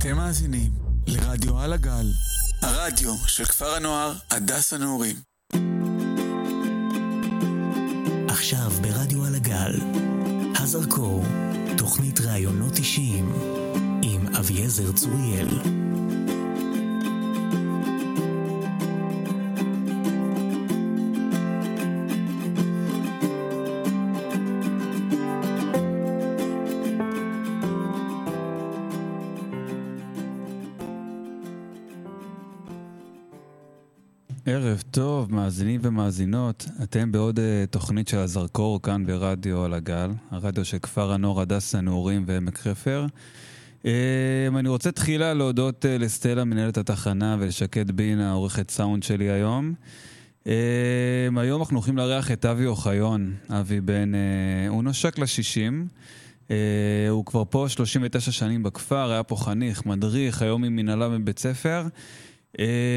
אתם מאזינים לרדיו על הגל, הרדיו של כפר הנוער הדס הנעורים. עכשיו ברדיו על הגל, הזרקור, תוכנית רעיונות אישיים עם אביעזר צוריאל. ערב טוב, מאזינים ומאזינות, אתם בעוד תוכנית של הזרקור כאן ברדיו על הגל, הרדיו של כפר הנוער הדסה נעורים ועמק חפר. אני רוצה תחילה להודות לסטלה מנהלת התחנה ולשקד בינה עורכת סאונד שלי היום. היום אנחנו הולכים לארח את אבי אוחיון, אבי בן, הוא נושק ל-60, הוא כבר פה 39 שנים בכפר, היה פה חניך, מדריך, היום עם מנהלה מבית ספר.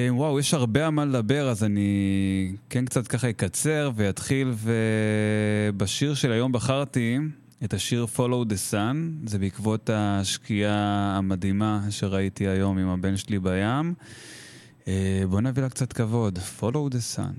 וואו, יש הרבה מה לדבר, אז אני כן קצת ככה אקצר ואתחיל. ובשיר של היום בחרתי את השיר Follow the Sun, זה בעקבות השקיעה המדהימה שראיתי היום עם הבן שלי בים. בוא נביא לה קצת כבוד, Follow the Sun.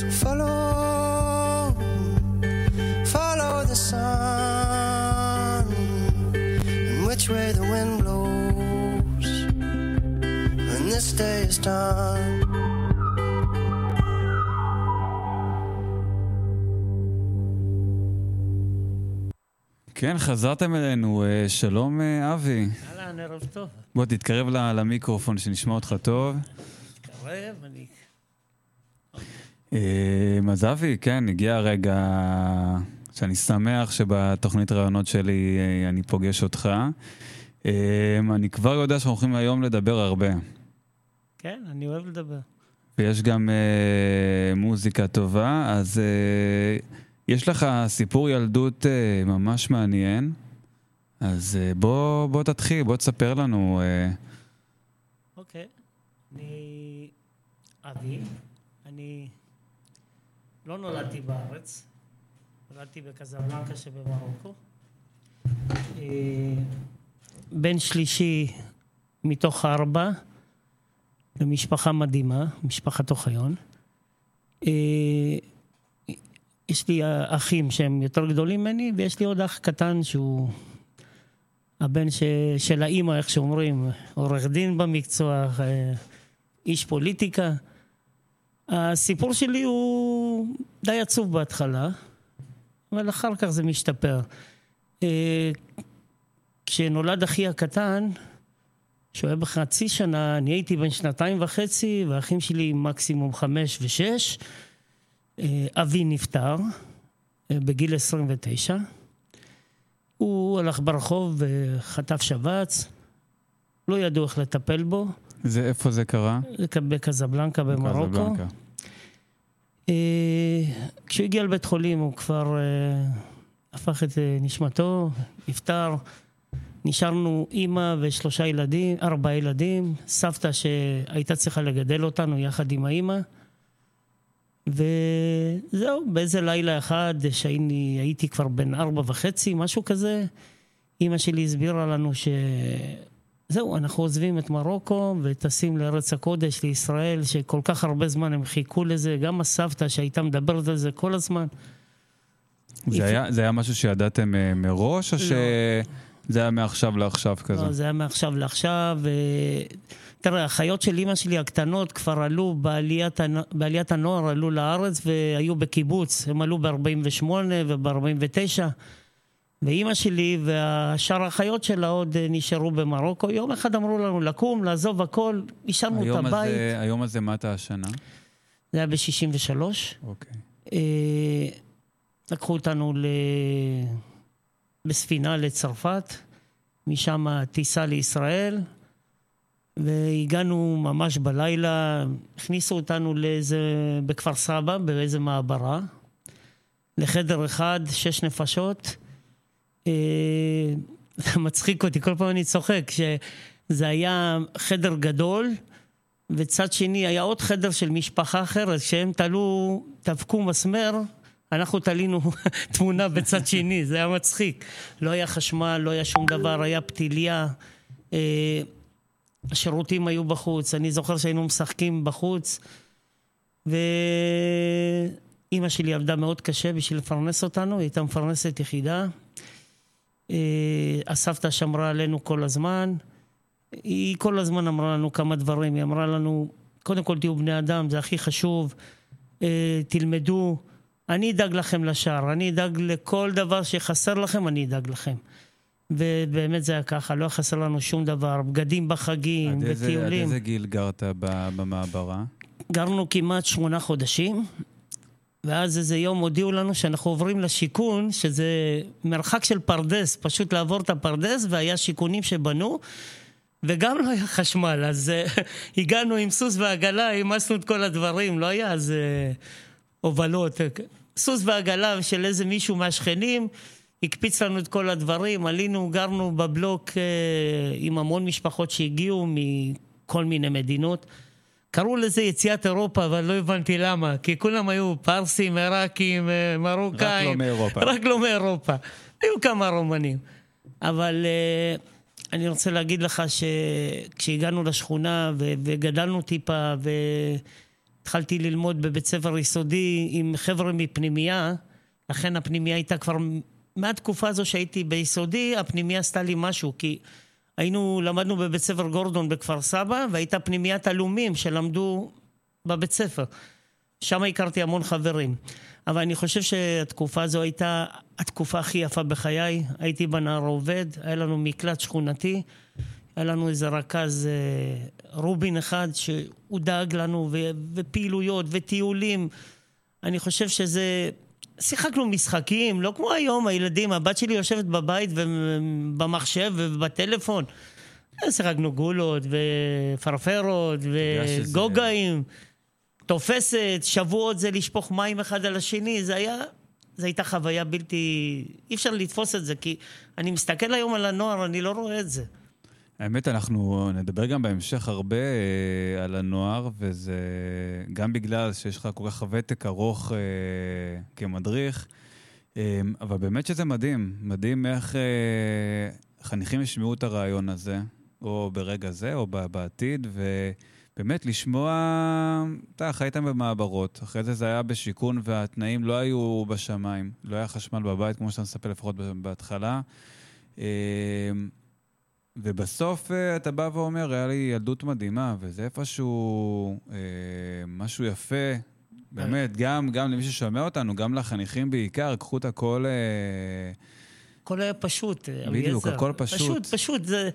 So follow the sun, and which way the wind blows, when this day is done. כן, חזרתם אלינו. שלום אבי. יאללה, ערב טוב. בוא תתקרב למיקרופון שנשמע אותך טוב. תתקרב, אני... אז אבי, כן, הגיע הרגע שאני שמח שבתוכנית רעיונות שלי אני פוגש אותך. אני כבר יודע שאנחנו הולכים היום לדבר הרבה. כן, אני אוהב לדבר. ויש גם מוזיקה טובה, אז... יש לך סיפור ילדות ממש מעניין, אז בוא תתחיל, בוא תספר לנו. אוקיי, אני אבי, אני לא נולדתי בארץ, נולדתי בקזבלנקה שבמרוקו. בן שלישי מתוך 4, במשפחה מדהימה, משפחת אוחיון. יש לי אחים שהם יותר גדולים ממני, ויש לי עוד אח קטן שהוא הבן של האמא, איך שאומרים, עורך דין במקצוע, איש פוליטיקה. הסיפור שלי הוא די עצוב בהתחלה, אבל אחר כך זה משתפר. כשנולד אחי הקטן, שהוא היה בחצי שנה, אני הייתי בן 2.5, והאחים שלי מקסימום 5 ו6, אבי נפטר בגיל 29. הוא הלך ברחוב וחטף שבץ. לא ידעו איך לטפל בו. זה איפה זה קרה? בקזבלנקה במרוקו. כשהוא הגיע לבית חולים הוא כבר הפך את נשמתו, נפטר. נשארנו אמא ו3 ילדים, 4 ילדים. סבתא שהייתה צריכה לגדל אותנו יחד עם האמא. וזהו, באיזה לילה אחד שהייתי כבר בן 4.5, משהו כזה, אמא שלי הסבירה לנו שזהו, אנחנו עוזבים את מרוקו וטסים לארץ הקודש, לישראל, שכל כך הרבה זמן הם חיכו לזה, גם הסבתא שהייתה מדברת על זה כל הזמן. זה היה משהו שידעתם מראש, או שזה היה מעכשיו לעכשיו כזה? לא, זה היה מעכשיו לעכשיו, תראה, החיות של אמא שלי הקטנות כבר עלו בעליית הנוער, עלו לארץ והיו בקיבוץ. הם עלו ב-48 וב-49. ואמא שלי והשאר החיות שלה עוד נשארו במרוקו. יום אחד אמרו לנו לקום, לעזוב הכל, נשארנו את הבית. היום הזה מה אתה השנה? זה היה ב-63. אוקיי. לקחו אותנו בספינה לצרפת, משם הטיסה לישראל. והגענו ממש בלילה, הכניסו אותנו בכפר סבא, באיזה מעברה, לחדר אחד, 6 נפשות. מצחיק אותי, כל פעם אני צוחק, שזה היה חדר גדול, וצד שני היה עוד חדר של משפחה אחרת, שהם תפקו מסמר, אנחנו תלינו תמונה בצד שני, זה היה מצחיק. לא היה חשמל, לא היה שום דבר, היה פתיליה, השירותים היו בחוץ, אני זוכר שהיינו משחקים בחוץ, ואמא שלי עבדה מאוד קשה בשביל לפרנס אותנו, היא הייתה מפרנסת יחידה, הסבתא שמרה עלינו כל הזמן, היא כל הזמן אמרה לנו כמה דברים, היא אמרה לנו, קודם כל תהיו בני אדם, זה הכי חשוב, תלמדו, אני אדאג לכם לשאר, אני אדאג לכל דבר שחסר לכם, אני אדאג לכם. ובאמת זה היה ככה, לא חסר לנו שום דבר, בגדים בחגים וטיולים. עד איזה גיל גרת במעברה? גרנו כמעט 8 חודשים, ואז איזה יום הודיעו לנו שאנחנו עוברים לשיכון, שזה מרחק של פרדס, פשוט לעבור את הפרדס, והיה שיכונים שבנו, וגם לא היה חשמל, אז הגענו עם סוס ועגלה, המסנו את כל הדברים, לא היה אז הובלות. סוס ועגלה של איזה מישהו מהשכנים, הקפיץ לנו את כל הדברים, עלינו, גרנו בבלוק עם המון משפחות שהגיעו מכל מיני מדינות. קראו לזה יציאת אירופה, אבל לא הבנתי למה, כי כולם היו פרסים, עיראקים, מרוקאים. רק לא מאירופה. רק לא מאירופה. היו כמה רומנים. אבל אני רוצה להגיד לך שכשהגענו לשכונה וגדלנו טיפה התחלתי ללמוד בבית ספר יסודי עם חבר'ה מפנימיה, לכן הפנימיה הייתה כבר, מהתקופה הזו שהייתי ביסודי, הפנימיה עשתה לי משהו, כי למדנו בבית ספר גורדון בכפר סבא, והייתה פנימיית הלאומים שלמדו בבית ספר. שם הכרתי המון חברים. אבל אני חושב שהתקופה הזו הייתה התקופה הכי יפה בחיי. הייתי בנער עובד, היה לנו מקלט שכונתי, היה לנו איזה רכז רובין אחד שהוא דאג לנו, ופעילויות וטיולים. אני חושב שזה... שיחקנו משחקים, לא כמו היום, הילדים, הבת שלי יושבת בבית ובמחשב ובטלפון. שיחקנו גולות ופרפרות וגוגאים, תופסת, שבועות זה לשפוך מים אחד על השני, זה הייתה חוויה בלתי... אי אפשר לתפוס את זה, כי אני מסתכל היום על הנוער, אני לא רואה את זה. האמת, אנחנו נדבר גם בהמשך הרבה על הנוער, וזה גם בגלל שיש לך כל כך ותק ארוך כמדריך, אבל באמת שזה מדהים, מדהים איך חניכים ישמעו את הרעיון הזה, או ברגע זה, או בעתיד, ובאמת לשמוע, אתה חייתם במעברות, אחרי זה היה בשיכון, והתנאים לא היו בשמיים, לא היה חשמל בבית, כמו שאתה מספר לפחות בהתחלה, ובסוף אתה בא ואומר, היה לי ילדות מדהימה, וזה איפשהו משהו יפה, באמת, גם למי ששומע אותנו, גם לחניכים בעיקר, קחו את הכל... הכל היה פשוט. בדיוק, הכל פשוט. פשוט, זה...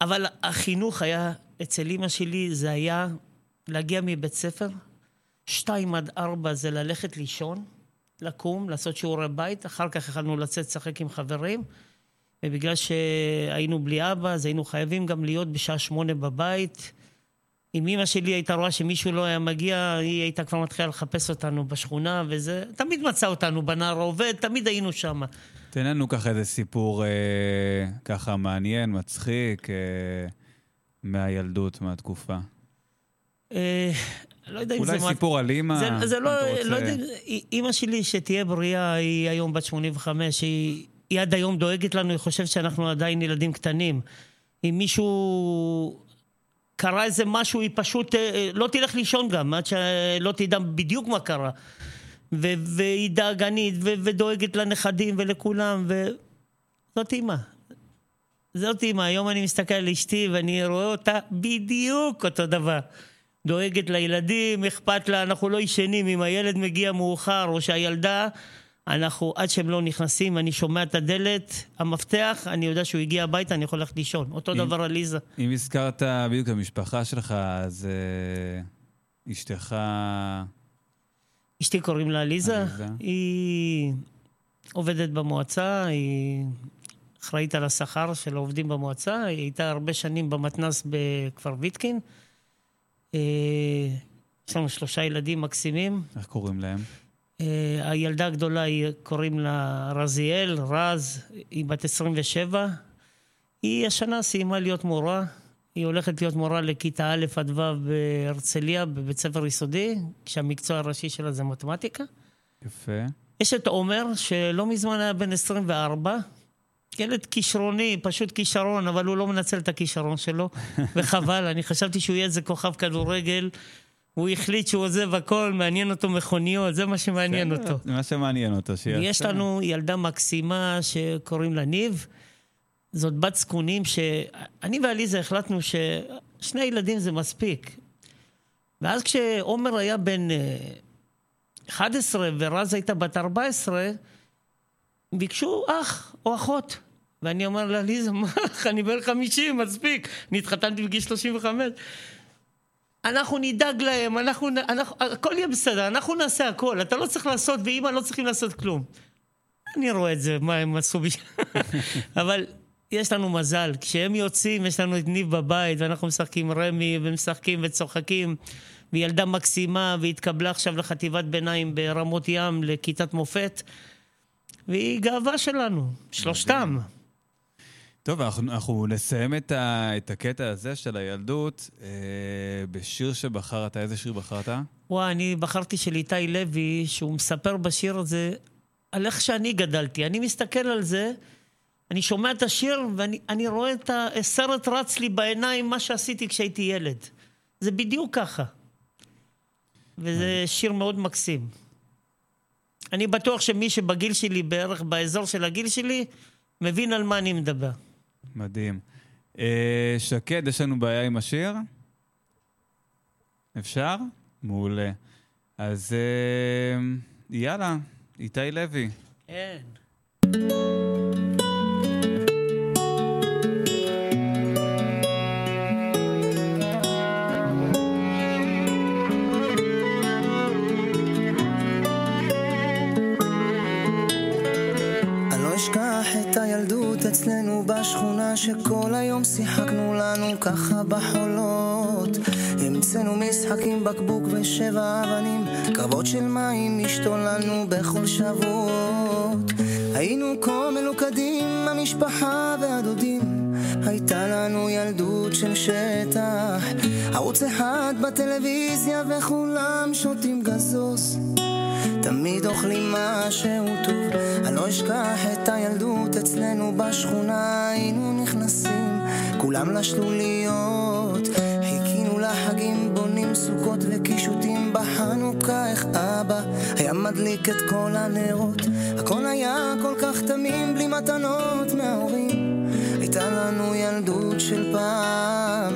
אבל החינוך היה, אצל אמא שלי, זה היה להגיע מבית ספר, 2-4 זה ללכת לישון, לקום, לעשות שיעורי בית, אחר כך יכלנו לצאת לשחק עם חברים, ובגלל שהיינו בלי אבא, אז היינו חייבים גם להיות בשעה 8 בבית. אם אמא שלי הייתה רואה שמישהו לא היה מגיע, היא הייתה כבר מתחילה לחפש אותנו בשכונה, וזה תמיד מצא אותנו בנער העובד, תמיד היינו שם. תן לנו ככה איזה סיפור ככה מעניין, מצחיק, מהילדות, מהתקופה. לא יודע אם זה... אולי סיפור על אמא. זה לא יודע, אמא שלי שתהיה בריאה, היא היום בת 85, היא עד היום דואגת לנו, היא חושבת שאנחנו עדיין ילדים קטנים. אם מישהו קרא איזה משהו, היא פשוט לא תלך לישון גם, עד שלא תדע בדיוק מה קרה. והיא דאגנית, ודואגת לנכדים ולכולם, וזאת אימא. זאת אימא. היום אני מסתכל על אשתי, ואני רואה אותה בדיוק אותו דבר. דואגת לילדים, אכפת לה, אנחנו לא ישנים, אם הילד מגיע מאוחר, או שהילדה... אנחנו, עד שהם לא נכנסים, אני שומע את הדלת, המפתח, אני יודע שהוא הגיע הביתה, אני יכול ללכת לישון. אותו דבר על ליזה. אם הזכרת בדיוק המשפחה שלך, אז אשתך... אשתי קוראים לה ליזה. היא עובדת במועצה, היא אחראית על השכר של העובדים במועצה, היא הייתה הרבה שנים במתנס בכפר ויתקין. יש לנו 3 ילדים מקסימים. איך קוראים להם? הילדה הגדולה, קוראים לה רזיאל, רז, היא בת 27, היא השנה סיימה להיות מורה, היא הולכת להיות מורה לכיתה א' עד ו' בהרצליה, בבית ספר יסודי, כשהמקצוע הראשי שלה זה מתמטיקה. יפה. יש את עומר, שלא מזמן היה בן 24, ילד כישרוני, פשוט כישרון, אבל הוא לא מנצל את הכישרון שלו, וחבל, אני חשבתי שהוא יהיה איזה כוכב כדורגל, הוא החליט שהוא עוזב הכל, מעניין אותו מכוניות, זה מה שמעניין אותו. מה שמעניין אותו. יש לנו ילדה מקסימה שקוראים לה ניב, זאת בת סכונים שאני ואליזה החלטנו ששני ילדים זה מספיק. ואז כשעומר היה בן 11 ורז הייתה בת 14, ביקשו אח או אחות. ואני אומר לה, ליזה, מה? אני בן 50, מספיק. אני התחתנתי בגיל 35. אנחנו נדאג להם, הכל יהיה בסדר, אנחנו נעשה הכל, אתה לא צריך לעשות, ואמא לא צריכים לעשות כלום. אני רואה את זה, מה הם עשו בשביל. אבל יש לנו מזל, כשהם יוצאים, יש לנו את ניב בבית, ואנחנו משחקים רמי, ומשחקים וצוחקים, וילדה מקסימה, והתקבלה עכשיו לחטיבת ביניים ברמות ים, לכיתת מופת, והיא גאווה שלנו, שלושתם. טוב, אנחנו נסיים את הקטע הזה של הילדות בשיר שבחרת. איזה שיר בחרת? וואי, אני בחרתי של איתי לוי, שהוא מספר בשיר הזה על איך שאני גדלתי. אני מסתכל על זה, אני שומע את השיר, ואני רואה את הסרט רץ לי בעיניים, מה שעשיתי כשהייתי ילד. זה בדיוק ככה. וזה שיר מאוד מקסים. אני בטוח שמי שבגיל שלי, בערך באזור של הגיל שלי, מבין על מה אני מדבר. מדהים. שקד, יש לנו בעיה עם השיר? אפשר? מעולה. אז יאללה, איתי לוי. כן. אצלנו בשכונה שכל היום שיחקנו לנו ככה בחולות, המצאנו משחקים בקבוק ושבע אבנים, קרבות של מים השתוללנו בכל שבועות, היינו כה מלוכדים המשפחה והדודים, הייתה לנו ילדות של שטח, ערוץ אחד בטלוויזיה וכולם שותים גזוס, תמיד אוכלים משהו טוב. אני לא אשכח את הילדות אצלנו בשכונה, היינו נכנסים כולם לשלוליות, חיכינו לחגים, בונים סוכות וקישוטים, בחנוכה איך אבא היה מדליק את כל הנרות, הכל היה כל כך תמים בלי מתנות מההורים, הייתה לנו ילדות של פעם,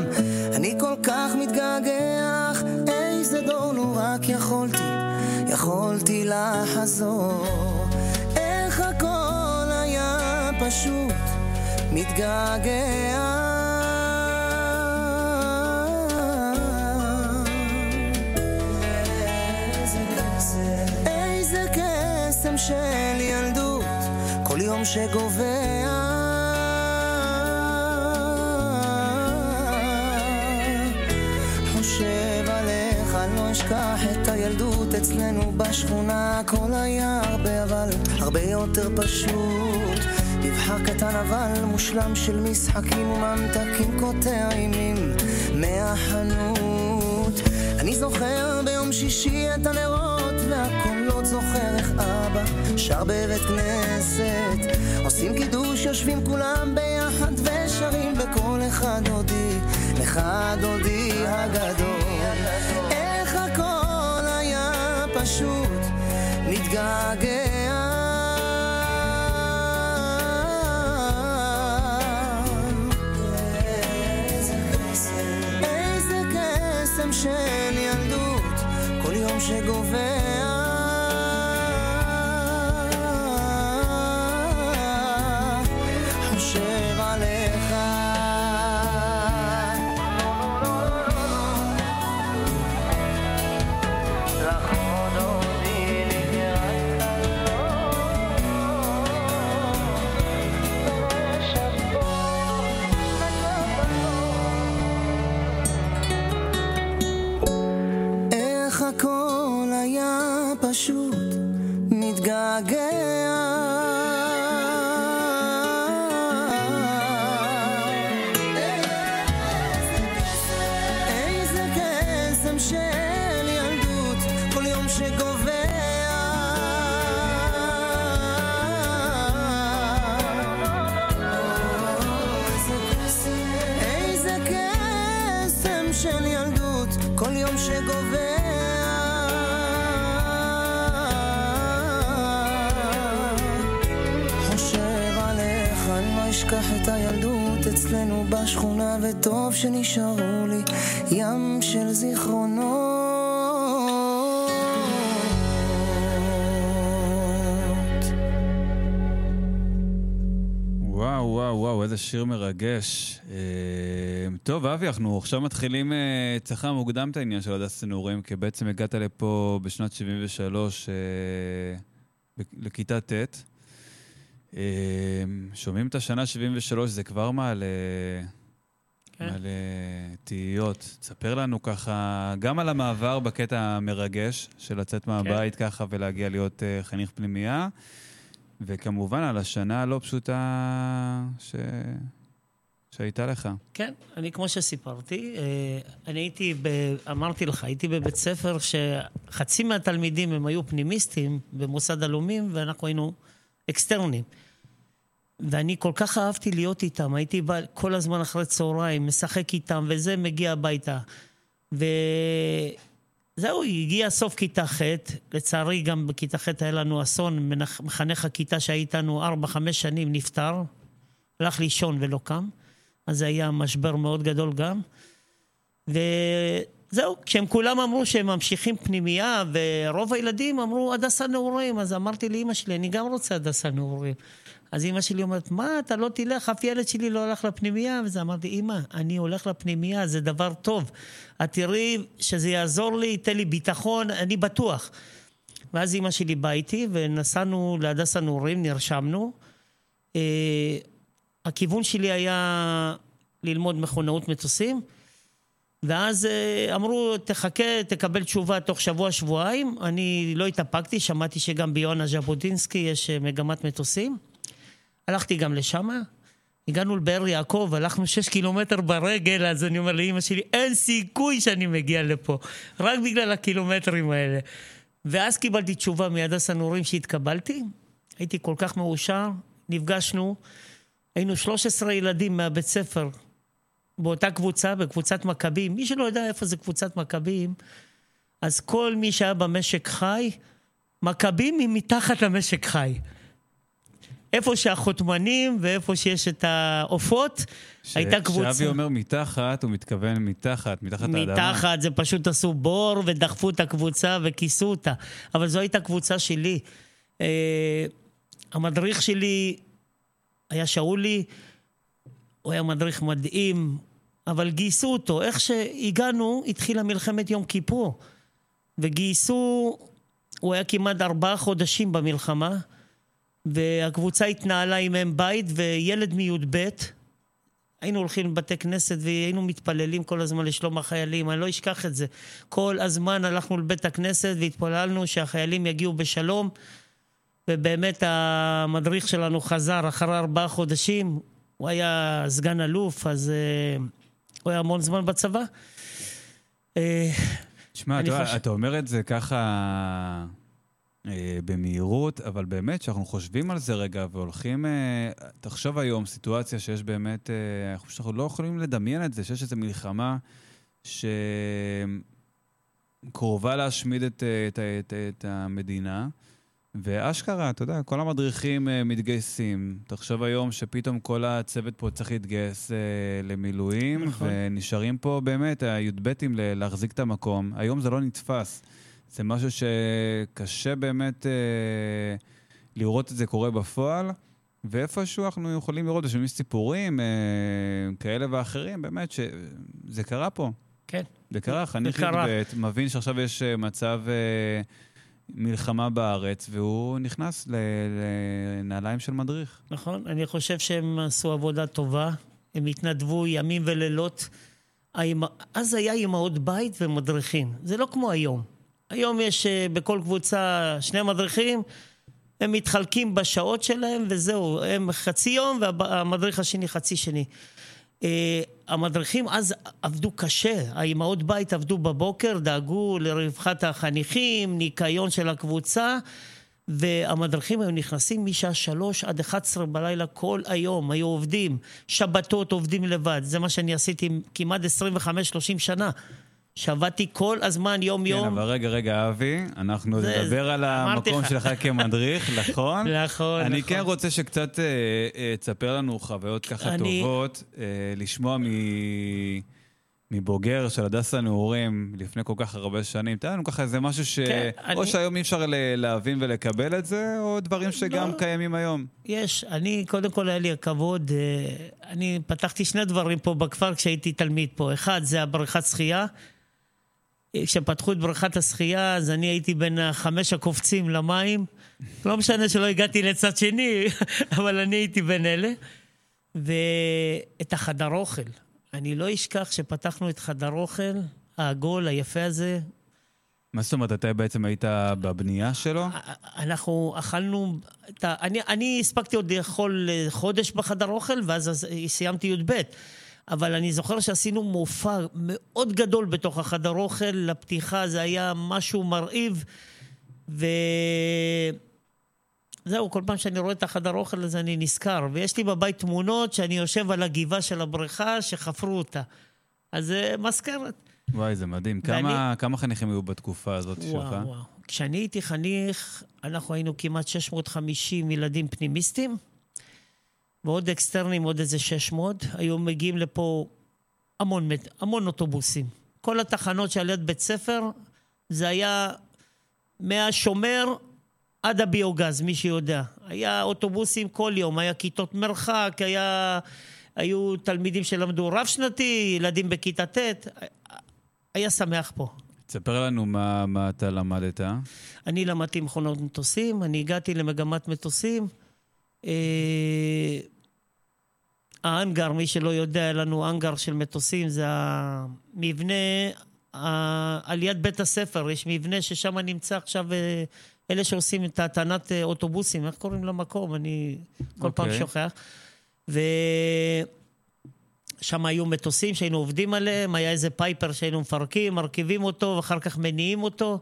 אני כל כך מתגעגע, איזה דור לא רק יכולתי לחזור, איך הכל היה פשוט, מתגעגע. איזה קסם של ילדות, כל יום שגובע, חושב עליך, לא אשכח את הילדות אצלנו בשכונה, הכל היה הרבה אבל הרבה יותר פשוט, מבחר קטן אבל מושלם של משחקים וממתקים קוטעינים מהחנות, אני זוכר ביום שישי את הנרות והקולות, זוכר איך אבא שר בבית כנסת, עושים קידוש, יושבים כולם ביחד ושרים, וכל אחד דודי לך דודי הגדול, פשוט מתגעגע, איזה קסם של ילדות, כל יום שגובע, חושב עליך. פשוט מתגעגע, איזה קסם של ילדות, כל יום שגובע, איזה קסם של ילדות, כל יום שגובע, אשכח את הילדות אצלנו בשכונה, וטוב שנשארו לי ים של זיכרונות. וואו וואו וואו, איזה שיר מרגש. טוב אבי, אנחנו עכשיו מתחילים צריך מוקדם את העניין של הדסת נעורים, כי בעצם הגעת לפה בשנת 73 לכיתה ט'. שומעים את השנה 73, זה כבר מעלה תהיות. תספר לנו ככה גם על המעבר בקטע המרגש של לצאת מהבית ככה ולהגיע להיות חניך פנימייה, וכמובן על השנה הלא פשוטה שהייתה לך. כן, אני כמו שסיפרתי, אני הייתי, אמרתי לך, הייתי בבית ספר שחצי מהתלמידים הם היו פנימיסטים במוסד הלאומים, ואנחנו היינו אקסטרנים. ואני כל כך אהבתי להיות איתם, הייתי בא כל הזמן אחרי צהריים, משחק איתם, וזה מגיע הביתה. זהו, הגיע סוף כיתה ח', לצערי גם בכיתה ח' היה לנו אסון, מחנך הכיתה שהייתנו 4-5 שנים נפטר, הלך לישון ולא קם, אז זה היה משבר מאוד גדול גם, וזהו, כשהם כולם אמרו שהם ממשיכים פנימייה, ורוב הילדים אמרו הדסה נעורים, אז אמרתי לאמא שלי, אני גם רוצה הדסה נעורים, אז אמא שלי אומרת, מה, אתה לא תלך, אף ילד שלי לא הולך לפנימייה, וזה אמרתי, אמא, אני הולך לפנימייה, זה דבר טוב, את תראי שזה יעזור לי, ייתן לי ביטחון, אני בטוח. ואז אמא שלי בא איתי, ונסענו להדסה נעורים, נרשמנו, הכיוון שלי היה ללמוד מכונאות מטוסים, ואז אמרו, תחכה, תקבל תשובה תוך שבוע-שבועיים, אני לא התאפקתי, שמעתי שגם ביונה ז'בוטינסקי יש מגמת מטוסים, הלכתי גם לשם, הגענו לבאר יעקב, הלכנו 6 קילומטר ברגל, אז אני אומר לאמא שלי, אין סיכוי שאני מגיע לפה, רק בגלל הקילומטרים האלה. ואז קיבלתי תשובה מהדסה נעורים שהתקבלתי, הייתי כל כך מאושר, נפגשנו, היינו 13 ילדים מהבית ספר, באותה קבוצה, בקבוצת מכבים, מי שלא יודע איפה זה קבוצת מכבים, אז כל מי שהיה במשק חי, מכבים היא מתחת למשק חי. איפה שהחותמנים ואיפה שיש את העופות, הייתה קבוצה. שאבי אומר מתחת, הוא מתכוון מתחת האדמה. מתחת, זה פשוט עשו בור ודחפו את הקבוצה וכיסו אותה. אבל זו הייתה קבוצה שלי. המדריך שלי היה שאולי, הוא היה מדריך מדהים, אבל גייסו אותו. איך שהגענו, התחילה מלחמת יום כיפור, וגייסו, הוא היה כמעט 4 חודשים במלחמה, והקבוצה התנהלה עם הם בית, וילד מיוד בית, היינו הולכים לבתי כנסת, והיינו מתפללים כל הזמן לשלום החיילים, אני לא אשכח את זה. כל הזמן הלכנו לבית הכנסת, והתפללנו שהחיילים יגיעו בשלום, ובאמת המדריך שלנו חזר אחרי 4 חודשים, הוא היה סגן אלוף, אז הוא היה המון זמן בצבא. תשמע, אתה אומר את זה ככה במהירות, אבל באמת שאנחנו חושבים על זה רגע והולכים, תחשוב היום סיטואציה שיש באמת, אנחנו לא יכולים לדמיין את זה, שיש איזו מלחמה שקרובה להשמיד את המדינה, ואשכרה, אתה יודע, כל המדריכים מתגייסים. תחשוב היום שפתאום כל הצוות פה צריך להתגייס למילואים, נכון. ונשארים פה באמת היודבטים להחזיק את המקום. היום זה לא נתפס. זה משהו שקשה באמת לראות את זה קורה בפועל, ואיפשהו אנחנו יכולים לראות שיש סיפורים כאלה ואחרים, באמת שזה קרה פה. כן. זה קרה, חניך י"ב, מבין שעכשיו יש מצב מלחמה בארץ, והוא נכנס לנעליים של מדריך. נכון, אני חושב שהם עשו עבודה טובה, הם התנדבו ימים ולילות, אז היה אימהות בית ומדריכים, זה לא כמו היום. היום יש בכל קבוצה 2 מדריכים, הם מתחלקים בשעות שלהם, וזהו, הם חצי יום, והמדריך השני חצי שני. המדריכים אז עבדו קשה, האימהות בית עבדו בבוקר, דאגו לרווחת החניכים, ניקיון של הקבוצה, והמדריכים היו נכנסים משעה 3 עד 11 בלילה כל היום, היו עובדים, שבתות עובדים לבד, זה מה שאני עשיתי כמעט 25-30 שנה. שבתי כל הזמן יום. כן, אבל רגע, אבי, אנחנו נדבר על המקום שלך כמדריך, נכון? נכון. אני כן רוצה שקצת תספר לנו חוויות ככה טובות, לשמוע מבוגר של הדסה נעורים לפני כל כך הרבה שנים. תראה לנו ככה, זה משהו או שהיום אי אפשר להבין ולקבל את זה, או דברים שגם קיימים היום. יש, אני קודם כל היה לי הכבוד, אני פתחתי 2 דברים פה בכפר כשהייתי תלמיד פה. אחד, זה הבריכת שחייה, כשפתחו את בריכת השחייה, אז אני הייתי בין 5 הקופצים למים, לא משנה שלא הגעתי לצד שני, אבל אני הייתי בין אלה, ואת החדר אוכל, אני לא אשכח שפתחנו את חדר אוכל, העגול, היפה הזה. מה זאת אומרת, אתה בעצם היית בבנייה שלו? אנחנו אכלנו, אני הספקתי עוד לאכול חודש בחדר אוכל, ואז סיימתי י"ב, אבל אני זוכר שעשינו מופע מאוד גדול בתוך החדר אוכל, לפתיחה זה היה משהו מרעיב, וזהו, כל פעם שאני רואה את החדר אוכל הזה אני נזכר, ויש לי בבית תמונות שאני יושב על הגבעה של הבריכה שחפרו אותה, אז זה מזכרת. וואי, זה מדהים. כמה חניכים היו בתקופה הזאת שלך? כשאני הייתי חניך, אנחנו היינו כמעט 650 ילדים פנימיסטים, ועוד אקסטרנים, עוד איזה 600, היו מגיעים לפה המון אוטובוסים. כל התחנות שעל יד בית ספר, זה היה מהשומר עד הביוגז, מי שיודע. היה אוטובוסים כל יום, היה כיתות מרחק, היו תלמידים שלמדו רב שנתי, ילדים בכיתה ת', היה שמח פה. תספר לנו מה אתה למדת. אני למדתי מכונות מטוסים, אני הגעתי למגמת מטוסים. האנגר, מי שלא יודע, לנו אנגר של מטוסים, זה המבנה על יד בית הספר, יש מבנה ששם נמצא עכשיו אלה שעושים את התענת אוטובוסים, איך קוראים למקום, אני כל פעם שוכח. ושם היו מטוסים שהיינו עובדים עליהם, היה איזה פייפר שהיינו מפרקים, מרכיבים אותו, ואחר כך מניעים אותו.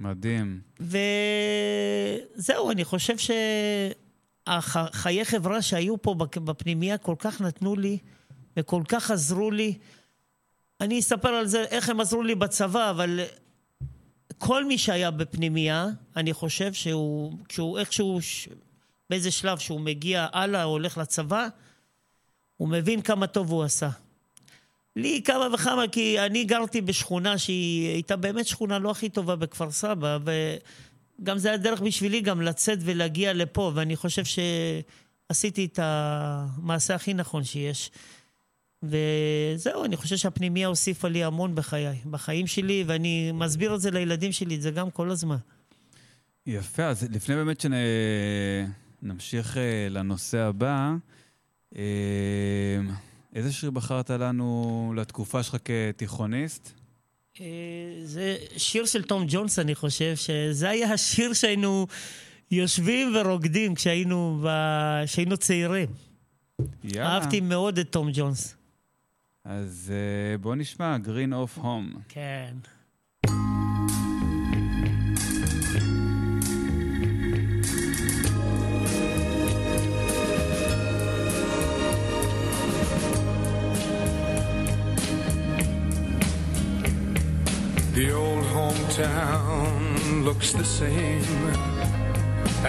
מדהים. וזהו, אני חושב שהחיי חברה שהיו פה בפנימיה כל כך נתנו לי, וכל כך עזרו לי. אני אספר על זה, איך הם עזרו לי בצבא, אבל כל מי שהיה בפנימיה, אני חושב שהוא איכשהו, באיזה שלב שהוא מגיע הלאה, הוא הולך לצבא, הוא מבין כמה טוב הוא עשה. לי כמה וכמה, כי אני גרתי בשכונה שהיא הייתה באמת שכונה לא הכי טובה בכפר סבא, וגם זה היה דרך בשבילי גם לצאת ולהגיע לפה, ואני חושב שעשיתי את המעשה הכי נכון שיש. וזהו, אני חושב שהפנימיה הוסיפה לי המון בחיי, בחיים שלי, ואני מסביר את זה לילדים שלי, זה גם כל הזמן. יפה, אז לפני באמת שנמשיך לנושא הבא, איזה שיר בחרת לנו לתקופה שלך כתיכוניסט? זה שיר של תום ג'ונס, אני חושב, שזה היה השיר שהיינו יושבים ורוקדים כשהיינו צעירים. אהבתי מאוד את תום ג'ונס. אז בואו נשמע, Green of Home. כן. The old hometown looks the same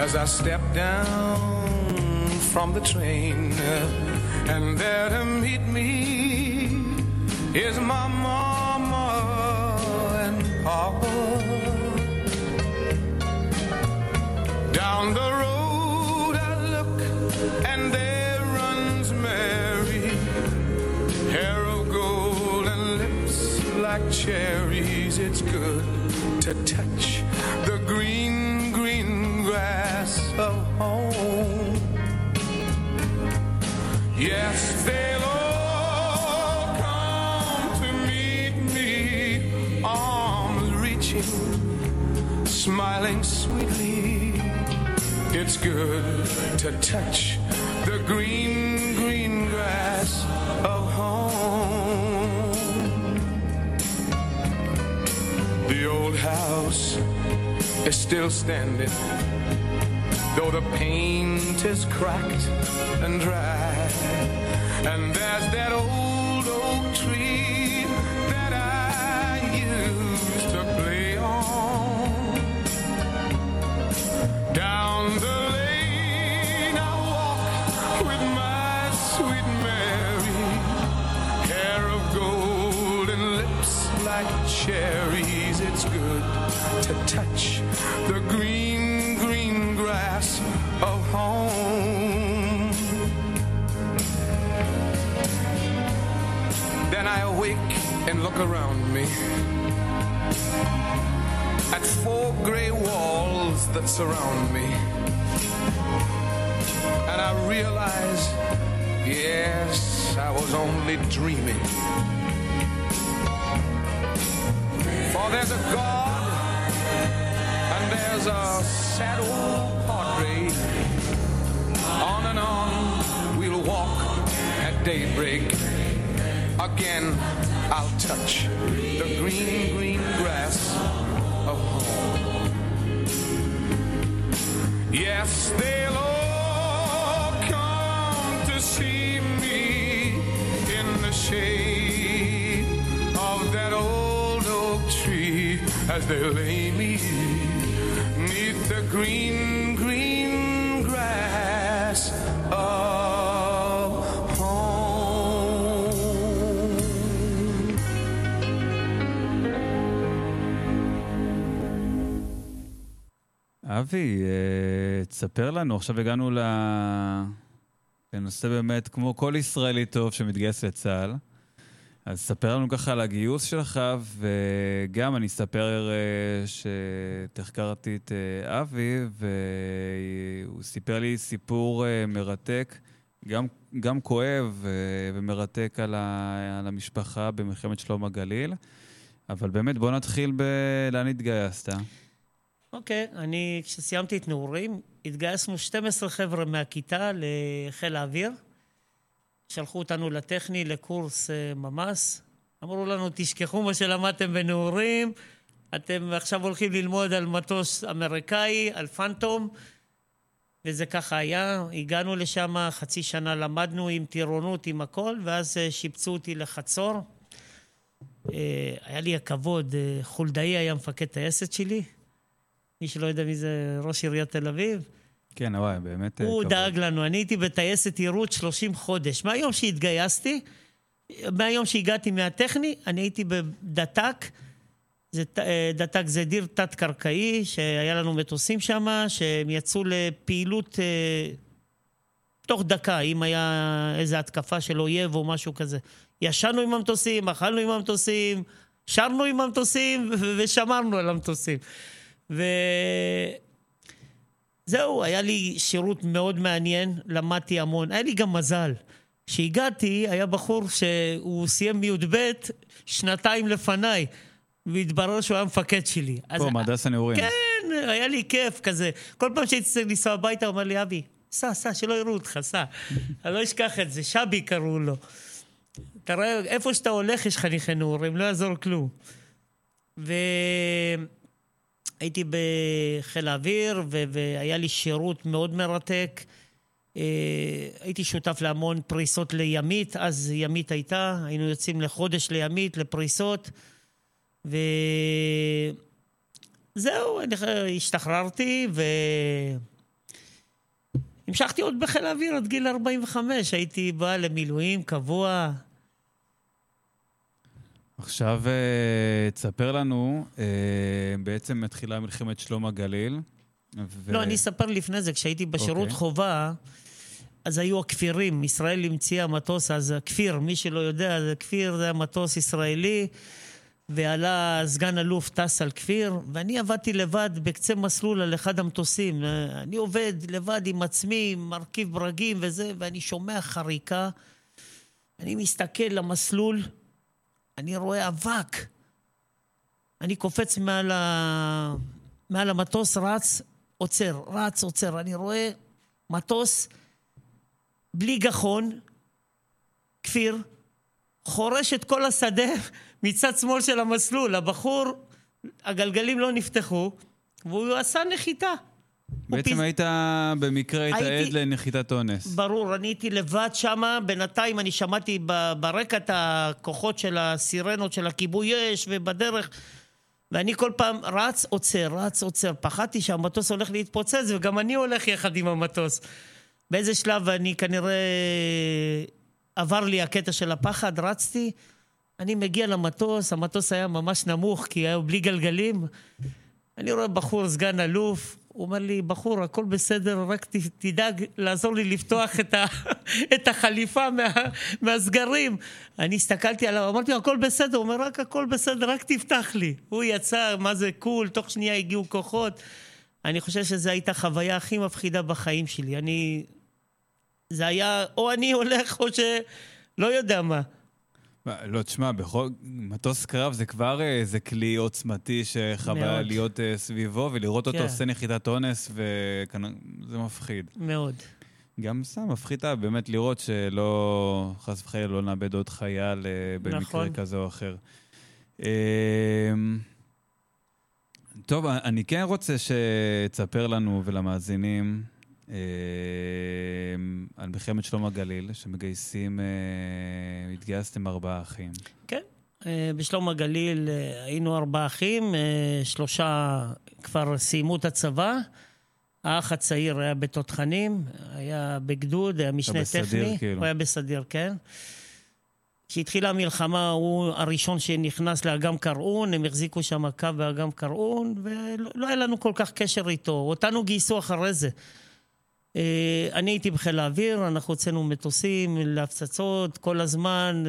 as I step down from the train, and there to meet me is my mama and papa. Down the road I look and there runs Mary, hair of gold and lips like cherries. It's good to touch the green, green grass of home. Yes, they'll all come to meet me, arms reaching, smiling sweetly. It's good to touch the green, green grass of home. The old house is still standing, though the paint is cracked and dry. And there's that old oak tree that I used to play on. Down the lane I walk with my sweet Mary, hair of gold and lips like cherries. It's good to touch the green, green grass of home. Then I awake and look around me at four gray walls that surround me. And I realize, yes, I was only dreaming. For there's a God, and there's a sad old padre. On and on we'll walk at daybreak. Again I'll touch the green, green grass of home. Yes, they'll all come to see me in the shade. as they lay me neath the green, green grass of home. אבי, תספר לנו, עכשיו הגענו לנושא באמת כמו כל ישראלי טוב שמתגייס לצה"ל, אז ספר לנו ככה על הגיוס שלך, וגם אני אספר שתחקרתי את אבי, והוא סיפר לי סיפור מרתק, גם כואב ומרתק על המשפחה במלחמת שלום הגליל, אבל באמת בוא נתחיל לאן התגייסת. אוקיי, אני כשסיימתי את נעורים, התגייסנו 12 חבר'ה מהכיתה לחיל האוויר, שלחו אותנו לטכני, לקורס ממ"ס. אמרו לנו, תשכחו מה שלמדתם בנעורים, אתם עכשיו הולכים ללמוד על מטוס אמריקאי, על פנטום, וזה ככה היה. הגענו לשם, חצי שנה למדנו עם טירונות, עם הכל, ואז שיפצו אותי לחצור. היה לי הכבוד, חולדאי היה מפקד טייסת שלי, מי שלא יודע מי זה ראש עיריית תל אביב, כן, וואי, באמת... הוא דאג לנו, אני הייתי בטייסת עירות 30 חודש. מהיום שהתגייסתי, מהיום שהגעתי מהטכני, אני הייתי בדתק, דתק זה דיר תת-קרקעי, שהיה לנו מטוסים שם, שהם יצאו לפעילות תוך דקה, אם היה איזו התקפה של אויב או משהו כזה. ישנו עם המטוסים, אכלנו עם המטוסים, שרנו עם המטוסים ושמרנו על המטוסים. זהו, היה לי שירות מאוד מעניין, למדתי המון. היה לי גם מזל. כשהגעתי, היה בחור שהוא סיים מי"ב שנתיים לפניי, והתברר שהוא היה מפקד שלי. פה, מהדסה נעורים. כן, היה לי כיף כזה. כל פעם שהייתי צריך לנסוע הביתה, הוא אומר לי, אבי, סע, שלא יראו אותך, סע. אני לא אשכח את זה, שבי קראו לו. אתה רואה, איפה שאתה הולך יש חניכי נעורים, לא יעזור כלום. הייתי בחיל האוויר, והיה לי שירות מאוד מרתק. הייתי שותף להמון פריסות לימית, אז ימית הייתה, היינו יוצאים לחודש לימית, לפריסות, וזהו, השתחררתי, והמשכתי עוד בחיל האוויר עד גיל 45, הייתי בא למילואים קבוע. עכשיו תספר לנו, בעצם מתחילה מלחמת שלום הגליל. לא, אני אספר לפני זה, כשהייתי בשירות חובה, אז היו הכפירים, ישראל המציאה מטוס, אז הכפיר, מי שלא יודע, הכפיר זה מטוס ישראלי, ועלה סגן אלוף טס על כפיר, ואני עבדתי לבד בקצה מסלול על אחד המטוסים, אני עובד לבד עם עצמי, מרכיב ברגים וזה, ואני שומע חריקה, אני מסתכל למסלול, אני רואה אבק. אני קופץ מעל המטוס, רץ, עוצר, רץ, עוצר. אני רואה מטוס בלי גחון, כפיר, חורש את כל השדה מצד שמאל של המסלול. הבחור, הגלגלים לא נפתחו, והוא עשה נחיתה. בעצם היית במקרה, הייתי עד לנחיתת אונס. ברור, אני הייתי לבד שמה, בינתיים אני שמעתי ברקע את הכוחות של הסירנות, של הכיבוי אש ובדרך, ואני כל פעם רץ, עוצר, רץ, עוצר. פחדתי שהמטוס הולך להתפוצץ, וגם אני הולך יחד עם המטוס. באיזה שלב אני כנראה, עבר לי הקטע של הפחד, רצתי, אני מגיע למטוס, המטוס היה ממש נמוך, כי היה בלי גלגלים. אני רואה בחור סגן אלוף, הוא אומר לי, בחור, הכל בסדר, רק תדאג לעזור לי לפתוח את החליפה מהסגרים. אני הסתכלתי עליו, אמרתי, הכל בסדר, הוא אומר, רק הכל בסדר, רק תפתח לי. הוא יצא, מה זה קול, תוך שנייה הגיעו כוחות. אני חושב שזו הייתה חוויה הכי מפחידה בחיים שלי. זה היה, או אני הולך, או שלא יודע מה. לא, תשמע, מטוס קרב זה כבר איזה כלי עוצמתי שחווה להיות סביבו, ולראות אותו עושה נחיתת אונס, וזה מפחיד. מאוד. גם שם מפחידה באמת לראות שלא, חס וחלילה, לא נאבד עוד חייל במקרה כזה או אחר. טוב, אני כן רוצה שתספר לנו ולמאזינים על מלחמת שלום הגליל, שמגייסים, התגייסתם 4 אחים. כן, בשלום הגליל היינו 4 אחים, 3 כבר סיימו את הצבא, האח הצעיר היה בתותחנים, היה בגדוד, היה משנה טכני, הוא היה בסדיר, כן. כשהתחילה המלחמה, הוא הראשון שנכנס לאגם קראון, הם החזיקו שם קו באגם קראון, ולא היה לנו כל כך קשר איתו, אותנו גייסו אחרי זה. אני הייתי בחיל האוויר, אנחנו הוצאנו מטוסים להפצצות כל הזמן,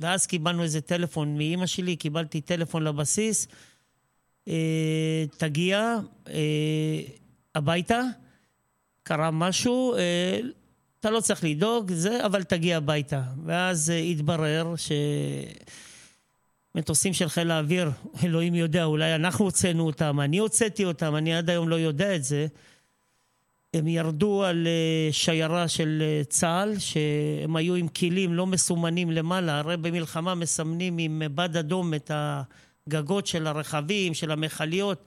ואז קיבלנו איזה טלפון מאמא שלי, קיבלתי טלפון לבסיס, תגיע הביתה, קרה משהו, אתה לא צריך לדאוג, אבל תגיע הביתה. ואז התברר שמטוסים של חיל האוויר, אלוהים יודע, אולי אנחנו הוצאנו אותם, אני הוצאתי אותם, אני עד היום לא יודע את זה, הם ירדו על שיירה של צהל, שהם היו עם כלים לא מסומנים למעלה, הרי במלחמה מסמנים עם בד אדום את הגגות של הרכבים, של המחליות.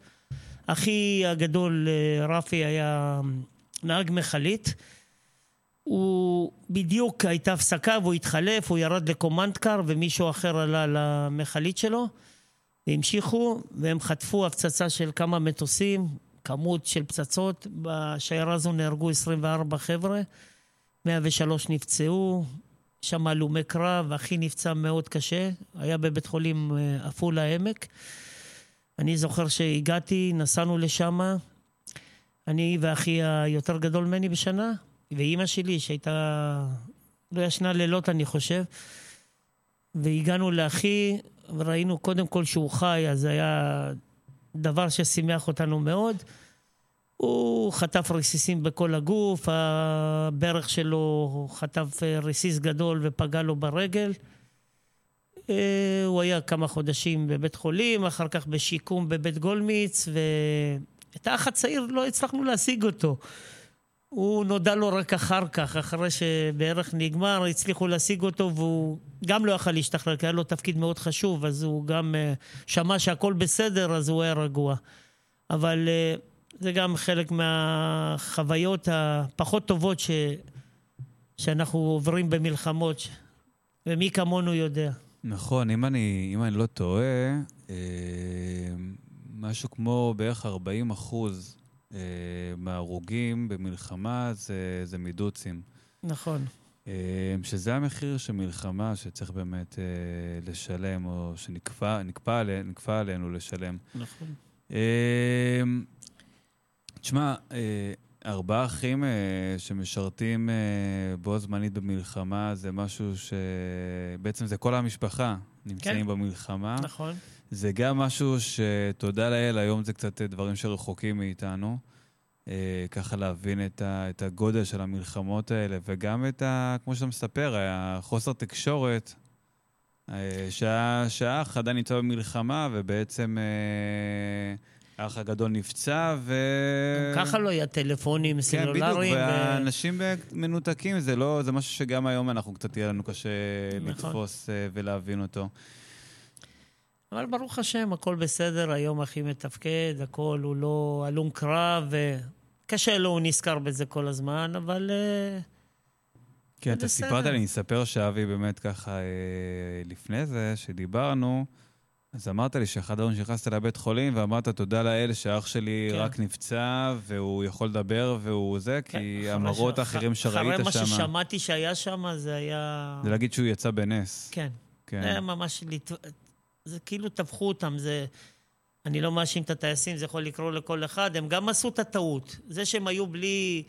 אחי הגדול, רפי, היה נהג מחלית, הוא בדיוק הייתה הפסקה והוא התחלף, הוא ירד לקומנדקר ומישהו אחר עלה למחלית שלו, והמשיכו והם חטפו הפצצה של כמה מטוסים, כמות של פצצות, בשיירה הזו נהרגו 24 חבר'ה, 103 נפצעו, שם הלומי קרב, הכי נפצע מאוד קשה, היה בבית חולים אפולה העמק, אני זוכר שהגעתי, נסענו לשם, אני ואחי היותר גדול מני בשנה, ואימא שלי שהייתה, לא ישנה לילות אני חושב, והגענו לאחי, וראינו קודם כל שהוא חי, אז היה דבר ששימח אותנו מאוד, הוא חטף רסיסים בכל הגוף, הברך שלו חטף רסיס גדול ופגע לו ברגל, הוא היה כמה חודשים בבית חולים, אחר כך בשיקום בבית גולמיץ, ואת האח הצעיר לא הצלחנו להשיג אותו, הוא נודע לו רק אחר כך, אחרי שבערך נגמר, הצליחו להשיג אותו, והוא גם לא יכל להשתחרר, כי היה לו תפקיד מאוד חשוב, אז הוא גם שמע שהכל בסדר, אז הוא היה רגוע. אבל זה גם חלק מהחוויות הפחות טובות שאנחנו עוברים במלחמות, ומי כמונו יודע. נכון, אם אני לא טועה, משהו כמו בערך 40% מההרוגים במלחמה זה מידוצים. נכון. שזה המחיר שמלחמה שצריך באמת לשלם, או שנקפה עלינו לשלם. נכון. תשמע, 4 אחים שמשרתים בו זמנית במלחמה, זה משהו שבעצם זה כל המשפחה נמצאים במלחמה. נכון. זה גם משהו שתודה לאל, היום זה קצת דברים שרחוקים מאיתנו, ככה להבין את הגודל של המלחמות האלה, וגם כמו שאתה מספר, החוסר תקשורת, שהאח עדיין נמצא במלחמה, ובעצם האח הגדול נפצע, ככה לא היה טלפונים, סלולריים. כן, בדיוק, והאנשים מנותקים, זה משהו שגם היום אנחנו קצת יהיה לנו קשה לתפוס ולהבין אותו. אבל ברוך השם, הכל בסדר, היום הכי מתפקד, הכל הוא לא אלום קרב, קשה לו, הוא נזכר בזה כל הזמן, אבל כן, אתה סיפרת לי, אני אספר שאבי באמת ככה, לפני זה, שדיברנו, אז אמרת לי שאחד היום שנכנסת לבית חולים, ואמרת תודה לאל שהאח שלי רק נפצע, והוא יכול לדבר, והוא זה, כי המראות האחרים שראית שם. אחרי מה ששמעתי שהיה שם, זה היה זה להגיד שהוא יצא בנס. כן. זה ממש זה כאילו תפחו אותם, אני לא מאשים את הטייסים, זה יכול לקרוא לכל אחד, הם גם עשו את הטעות. זה שהם היו בלי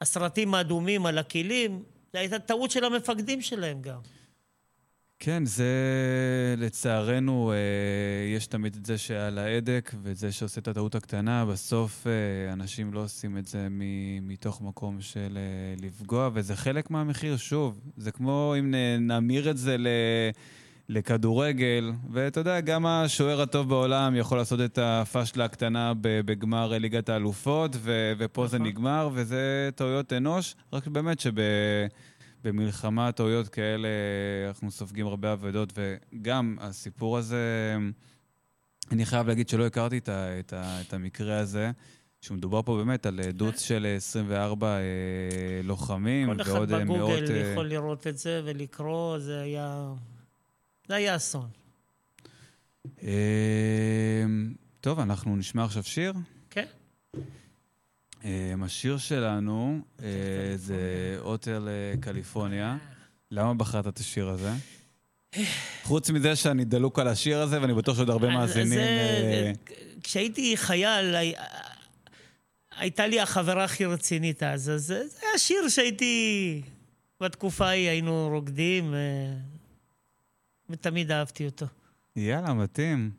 הסרטים האדומים על הכלים, זה הייתה טעות של המפקדים שלהם גם. כן, זה לצערנו, יש תמיד את זה שעל ההדק, ואת זה שעושה את הטעות הקטנה, בסוף אנשים לא עושים את זה מתוך מקום של לפגוע, וזה חלק מהמחיר שוב. זה כמו אם נאמיר את זה לכדורגל, ואתה יודע, גם השוער הטוב בעולם יכול לעשות את הפשלה הקטנה בגמר ליגת האלופות, ופה זה נגמר, וזה טעויות אנוש, רק באמת שבמלחמה טעויות כאלה אנחנו סופגים הרבה עבודות, וגם הסיפור הזה, אני חייב להגיד שלא הכרתי את המקרה הזה, שמדובר פה באמת על עדות של 24 לוחמים, כל אחד בגוגל יכול לראות את זה ולקרוא, זה היה זה היה אסון. טוב, אנחנו נשמע עכשיו שיר. כן. השיר שלנו זה הוטל קליפורניה. למה בחרת את השיר הזה? חוץ מזה שאני דלוק על השיר הזה, ואני בטוח שעוד הרבה מאזינים... כשהייתי חייל, הייתה לי החברה הכי רצינית אז. אז זה היה שיר שהייתי... בתקופה ההיא היינו רוקדים, ותמיד אהבתי אותו. יאללה, מתאים.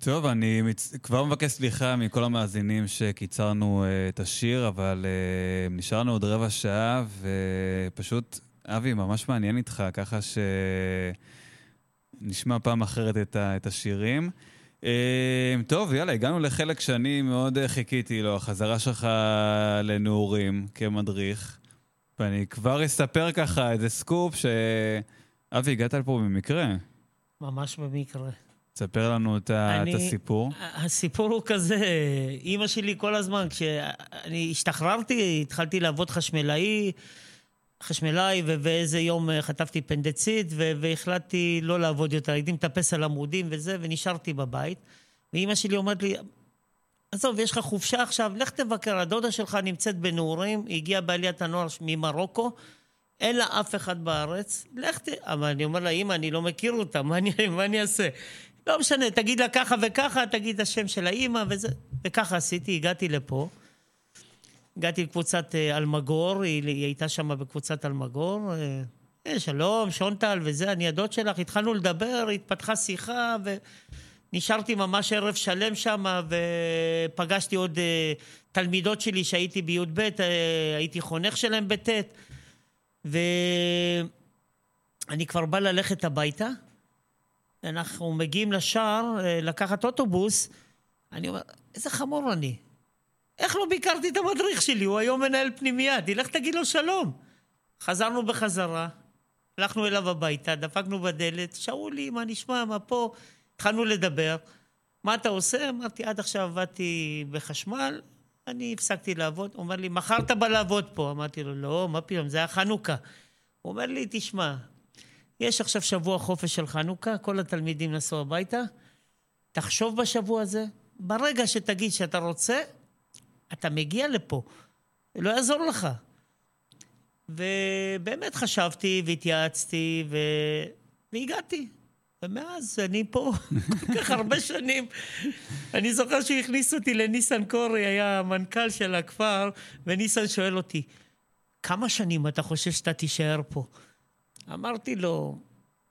טוב, אני כבר מבקש סליחה מכל המאזינים שקיצרנו את השיר, אבל נשארנו עוד רבע שעה, ופשוט, אבי, ממש מעניין איתך, ככה שנשמע פעם אחרת את השירים. טוב, יאללה, הגענו לחלק שאני מאוד חיכיתי לו, החזרה שלך לנעורים כמדריך, ואני כבר אספר ככה איזה סקופ שאבי, הגעת לפה במקרה. ממש במקרה. תספר לנו את הסיפור. הסיפור הוא כזה, אמא שלי כל הזמן, כשאני השתחררתי, התחלתי לעבוד חשמלאי, ובאיזה יום חטפתי פנדצית, והחלטתי לא לעבוד יותר, הייתי מטפס על עמודים וזה, ונשארתי בבית, ואמא שלי אומרת לי, עזוב, יש לך חופשה עכשיו, לך תבקר, הדודה שלך נמצאת בנעורים, היא הגיעה בעליית הנוער ממרוקו, אין לה אף אחד בארץ, לך ת... אבל אני אומר לה, אמא, אני לא מכיר אותה, מה אני אעשה? לא משנה, תגיד לה ככה וככה, תגיד את השם של האמא, וזה... וככה עשיתי, הגעתי לפה, הגעתי לקבוצת אלמגור, היא הייתה שם בקבוצת אלמגור, שלום, שונטל וזה, אני הדוד שלך, התחלנו לדבר, התפתחה שיחה, ונשארתי ממש ערב שלם שם, ופגשתי עוד תלמידות שלי שהייתי ביוד בית, הייתי חונך שלהם בטט, ואני כבר בא ללכת הביתה, אנחנו מגיעים לשער, לקחת אוטובוס, אני אומר, איזה חמור אני, איך לא ביקרתי את המדריך שלי, הוא היום מנהל פנימייה, תלך תגיד לו שלום. חזרנו בחזרה, הלכנו אליו הביתה, דפקנו בדלת, שאלו לי מה נשמע, מה פה, התחלנו לדבר, מה אתה עושה? אמרתי, עד עכשיו עבדתי בחשמל, אני הפסקתי לעבוד, הוא אומר לי, מחר אתה בא לעבוד פה, אמרתי לו, לא, מה פתאום, זה היה חנוכה. הוא אומר לי, תשמע, יש עכשיו שבוע חופש של חנוכה, כל התלמידים נסעו הביתה, תחשוב בשבוע הזה, ברגע שתגיד שאתה רוצה, אתה מגיע לפה, לא יעזור לך. ובאמת חשבתי והתייעצתי והגעתי. ומאז אני פה כל כך הרבה שנים. אני זוכר שהכניס אותי לניסן קורי, היה המנכ"ל של הכפר, וניסן שואל אותי, כמה שנים אתה חושב שאתה תישאר פה? אמרתי לו,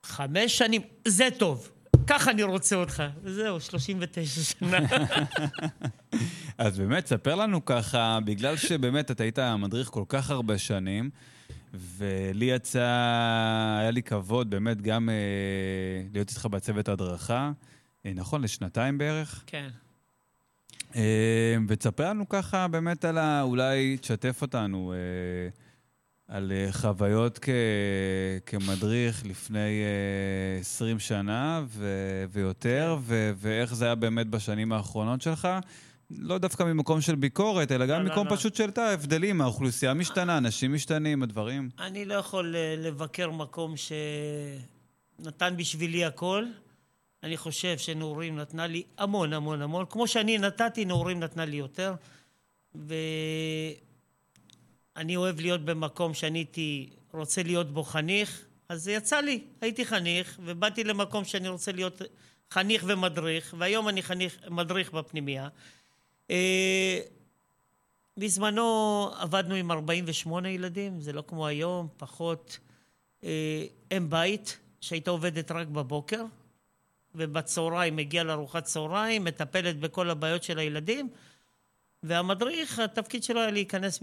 5 שנים, זה טוב. ככה אני רוצה אותך. וזהו, 39 שנה. אז באמת, ספר לנו ככה, בגלל שבאמת אתה היית מדריך כל כך הרבה שנים, ולי יצא, היה לי כבוד באמת גם להיות איתך בצוות הדרכה, נכון, לשנתיים בערך? כן. ותספר לנו ככה באמת על אולי תשתף אותנו על חוויות כמדריך לפני 20 שנה ויותר, ואיך זה היה באמת בשנים האחרונות שלך, לא דווקא ממקום של ביקורת, אלא גם ממקום פשוט של ההבדלים, האוכלוסייה משתנה, אנשים משתנים, הדברים. אני לא יכול לבקר מקום שנתן בשבילי הכל. אני חושב שנעורים נתנה לי המון, המון, המון. כמו שאני נתתי, נעורים נתנה לי יותר. ואני אוהב להיות במקום שאני רוצה להיות בו חניך, אז זה יצא לי. הייתי חניך, ובאתי למקום שאני רוצה להיות חניך ומדריך, והיום אני חניך מדריך בפנימיה. בזמנו עבדנו עם 48 ילדים, זה לא כמו היום, פחות. אם בית שהייתה עובדת רק בבוקר, ובצהריים הגיעה לארוחת צהריים, מטפלת בכל הבעיות של הילדים, והמדריך, התפקיד שלו היה להיכנס מ3,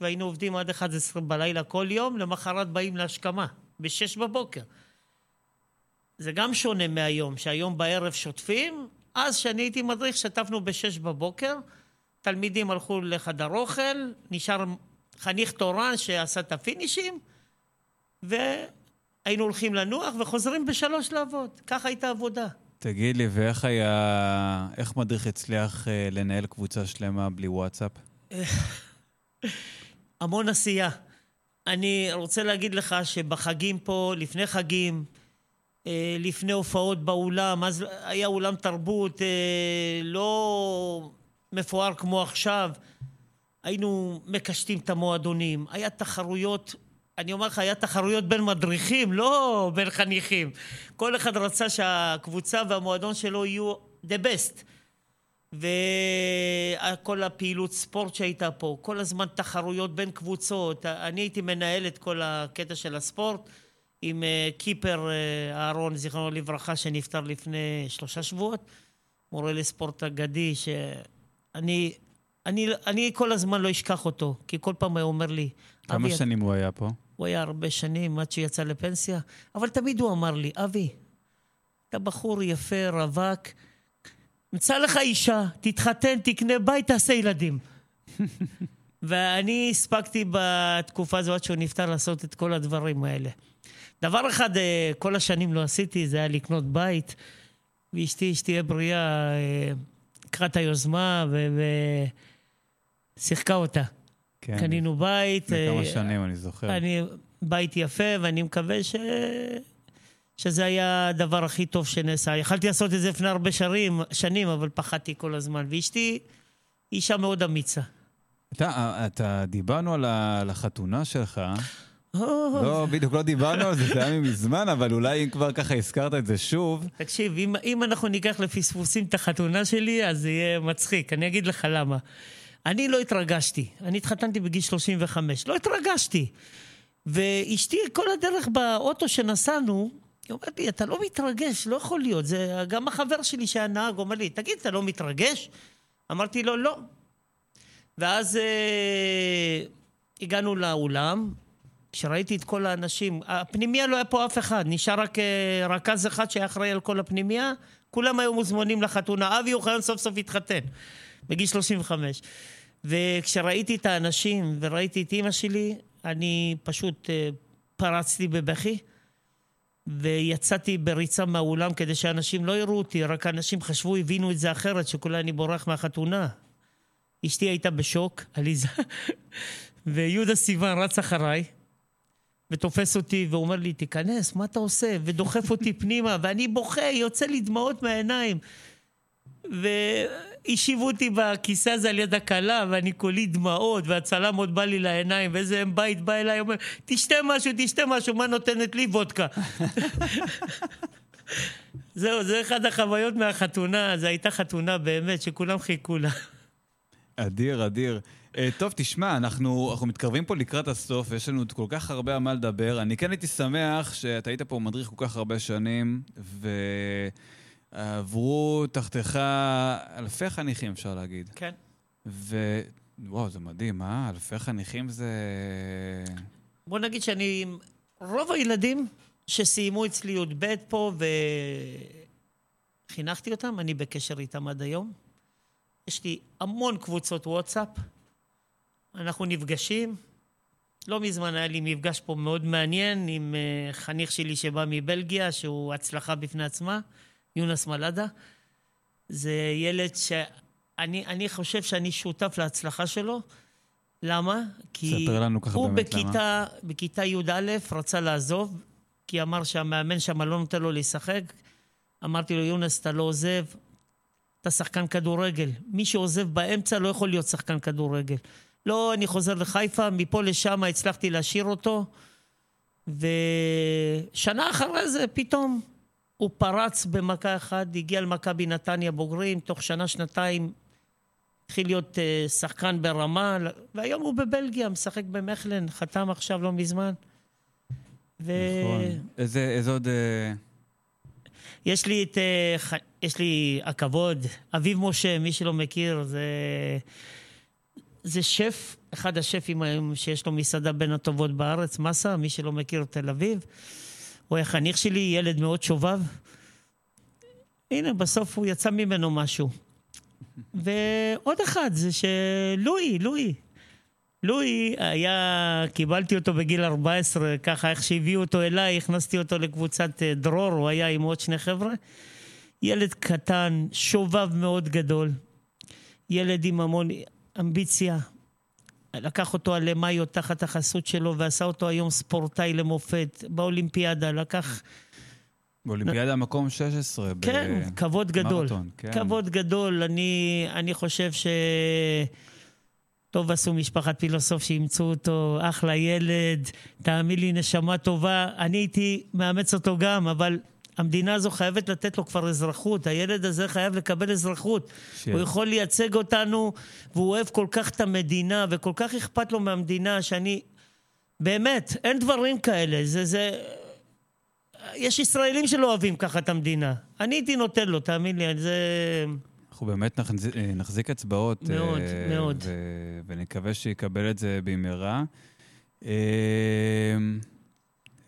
והיינו עובדים עד 11 בלילה כל יום, למחרת באים להשכמה, ב6 בבוקר. זה גם שונה מהיום, שהיום בערב שוטפים, אז שאני הייתי מדריך, שטפנו ב6 בבוקר, תלמידים הלכו לחדר אוכל, נשאר חניך תורן שעשה את הפינישים, והיינו הולכים לנוח וחוזרים ב3 לעבוד. כך הייתה עבודה. תגיד לי, ואיך היה, איך מדריך הצליח לנהל קבוצה שלמה בלי וואטסאפ? המון עשייה. אני רוצה להגיד לך שבחגים פה, לפני חגים, לפני הופעות באולם, אז היה אולם תרבות לא מפואר כמו עכשיו, היינו מקשטים את המועדונים, היה תחרויות, אני אומר לך, היה תחרויות בין מדריכים, לא בין חניכים. כל אחד רצה שהקבוצה והמועדון שלו יהיו the best. וכל הפעילות ספורט שהייתה פה, כל הזמן תחרויות בין קבוצות, אני הייתי מנהל את כל הקטע של הספורט, עם קיפר אהרון, זיכרונו לברכה, שנפטר לפני 3 שבועות, מורה לספורט אגדי, שאני כל הזמן לא אשכח אותו, כי כל פעם הוא אומר לי... כמה שנים הוא היה פה? הוא היה הרבה שנים, עד שהוא יצא לפנסיה, אבל תמיד הוא אמר לי, אבי, אתה בחור יפה, רווק, מצא לך אישה, תתחתן, תקנה בית, תעשה ילדים. ואני הספקתי בתקופה הזו, עד שהוא נפטר, לעשות את כל הדברים האלה. דבר אחד, כל השנים לא עשיתי, זה היה לקנות בית, ואשתי, שתהיה בריאה, קראת היוזמה, ושיחקה אותה. כן. קנינו בית. בכמה שנים, אני זוכר. בית יפה, ואני מקווה שזה היה הדבר הכי טוב שנעשה. יכלתי לעשות את זה לפני הרבה שנים, אבל פחדתי כל הזמן. ואשתי, אישה מאוד אמיצה. אתה דיברנו על החתונה שלך... לא, בדיוק לא דיברנו על זה, זה היה מזמן, אבל אולי אם כבר ככה הזכרת את זה שוב. תקשיב, אם אנחנו ניקח לפספוסים את החתונה שלי, אז זה יהיה מצחיק, אני אגיד לך למה. אני לא התרגשתי, אני התחתנתי בגיל 35, לא התרגשתי. ואשתי כל הדרך באוטו שנסענו, היא אומרת לי, אתה לא מתרגש, לא יכול להיות. זה גם החבר שלי שהנהג אומר לי, תגיד, אתה לא מתרגש? אמרתי לו, לא. ואז הגענו לאולם, כשראיתי את כל האנשים, הפנימיה לא היה פה אף אחד, נשאר רק רכז אחד שהיה אחראי על כל הפנימיה, כולם היו מוזמנים לחתונה, אבי אוחיון סוף סוף התחתן, בגיל 35. וכשראיתי את האנשים וראיתי את אמא שלי, אני פשוט פרצתי בבכי, ויצאתי בריצה מהאולם כדי שאנשים לא יראו אותי, רק אנשים חשבו, הבינו את זה אחרת, שכולה אני בורח מהחתונה. אשתי הייתה בשוק, עליזה, ויהודה סיוון רץ אחריי, ותופס אותי ואומר לי, תיכנס, מה אתה עושה? ודוחף אותי פנימה, ואני בוכה, יוצא לי דמעות מהעיניים. השיבו אותי בכיסא הזה על יד הקלה, ואני קולי דמעות, והצלם עוד בא לי לעיניים, ואיזה בית בא אליי, אומר, תשתה משהו, מה נותנת לי? וודקה. זהו, זה אחד החוויות מהחתונה, זו הייתה חתונה באמת, שכולם חיכו לה. אדיר, אדיר. טוב, תשמע, אנחנו מתקרבים פה לקראת הסוף, ויש לנו עוד כל כך הרבה על מה לדבר. אני כן הייתי שמח שאתה היית פה מדריך כל כך הרבה שנים, ועברו תחתיך אלפי חניכים, אפשר להגיד. כן. וואו, זה מדהים, אה? אלפי חניכים זה... בוא נגיד שאני... רוב הילדים שסיימו אצלי עוד בית פה, וחינכתי אותם, אני בקשר איתם עד היום. יש לי המון קבוצות וואטסאפ, אנחנו נפגשים, לא מזמן היה לי מפגש פה מאוד מעניין עם חניך שלי שבא מבלגיה, שהוא הצלחה בפני עצמה, יונתן מלדה. זה ילד שאני חושב שאני שותף להצלחה שלו. למה? כי הוא בכיתה י' א' רצה לעזוב, כי אמר שהמאמן שם לא נותן לו לשחק. אמרתי לו, יונס, אתה לא עוזב, אתה שחקן כדורגל. מי שעוזב באמצע לא יכול להיות שחקן כדורגל. לא, אני חוזר לחיפה, מפה לשם הצלחתי להשאיר אותו, ושנה אחרי זה פתאום הוא פרץ במכה אחת, הגיע למכבי נתניה בוגרים, תוך שנה-שנתיים התחיל להיות שחקן ברמה, והיום הוא בבלגיה, משחק במכלן, חתם עכשיו לא מזמן. נכון, איזה עוד... יש לי הכבוד, אביב משה, מי שלא מכיר, זה שף, אחד השפים היום שיש לו מסעדה בין הטובות בארץ, מסה, מי שלא מכיר תל אביב. הוא היה חניך שלי, ילד מאוד שובב. הנה, בסוף הוא יצא ממנו משהו. ועוד אחד, זה שלואי היה, קיבלתי אותו בגיל 14, ככה איך שהביאו אותו אליי, הכנסתי אותו לקבוצת דרור, הוא היה עם עוד שני חבר'ה. ילד קטן, שובב מאוד גדול. ילד עם המון... אמביציה, לקח אותו על מאיו תחת החסות שלו, ועשה אותו היום ספורטאי למופת, באולימפיאדה, לקח... באולימפיאדה המקום 16. כן, כבוד גדול. כבוד גדול, אני חושב ש... טוב עשו משפחת פילוסוף שימצאו אותו, אחלה ילד, תאמין לי נשמה טובה, אני הייתי מאמץ אותו גם, אבל... המדינה הזו חייבת לתת לו כבר אזרחות, הילד הזה חייב לקבל אזרחות, הוא יכול לייצג אותנו, והוא אוהב כל כך את המדינה, וכל כך אכפת לו מהמדינה, שאני, באמת, אין דברים כאלה, יש ישראלים שלא אוהבים ככה את המדינה, אני הייתי נותן לו, תאמין לי, זה... אנחנו באמת נחזיק אצבעות, מאוד, מאוד. ונקווה שיקבל את זה במהרה.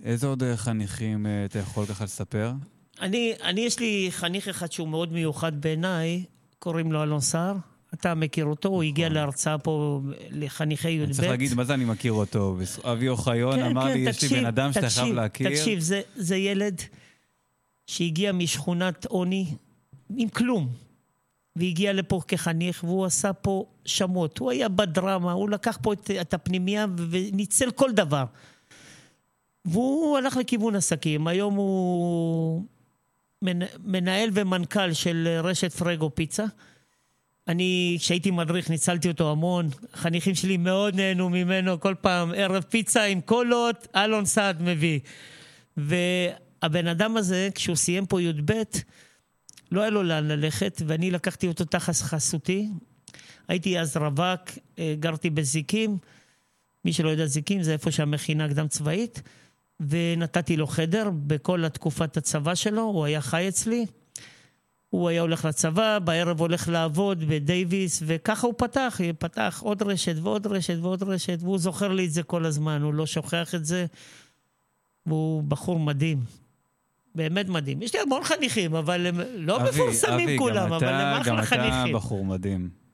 איזה עוד חניכים אתה יכול ככה לספר? אני יש לי חניך אחד שהוא מאוד מיוחד בעיניי, קוראים לו אלון שר, אתה מכיר אותו, הוא הגיע להרצאה פה לחניכי י"ב. אני צריך להגיד מה זה אני מכיר אותו, אבי אוחיון אמר לי, יש לי בן אדם שאתה חייב להכיר. תקשיב, זה ילד שהגיע משכונת עוני עם כלום, והגיע לפה כחניך, והוא עשה פה שמות, הוא היה בדרמה, הוא לקח פה את הפנימיה וניצל כל דבר. והוא הלך לכיוון עסקים, היום הוא מנהל ומנכ"ל של רשת פרגו פיצה. אני, כשהייתי מדריך, ניצלתי אותו המון, החניכים שלי מאוד נהנו ממנו, כל פעם ערב פיצה עם קולות, אלון סעד מביא. והבן אדם הזה, כשהוא סיים פה י"ב, לא היה לו לאן ללכת, ואני לקחתי אותו תחת חסותי, הייתי אז רווק, גרתי בזיקים, מי שלא יודע זיקים, זה איפה שהמכינה הקדם צבאית, ונתתי לו חדר בכל התקופת הצבא שלו, הוא היה חי אצלי, הוא היה הולך לצבא, בערב הולך לעבוד בדייביס, וככה הוא פתח עוד רשת ועוד רשת ועוד רשת, והוא זוכר לי את זה כל הזמן, הוא לא שוכח את זה, והוא בחור מדהים. באמת מדהים. יש לי המון חניכים, אבל הם לא מפורסמים כולם, אבל הם אחלה חניכים. גם אתה בחור מדהים.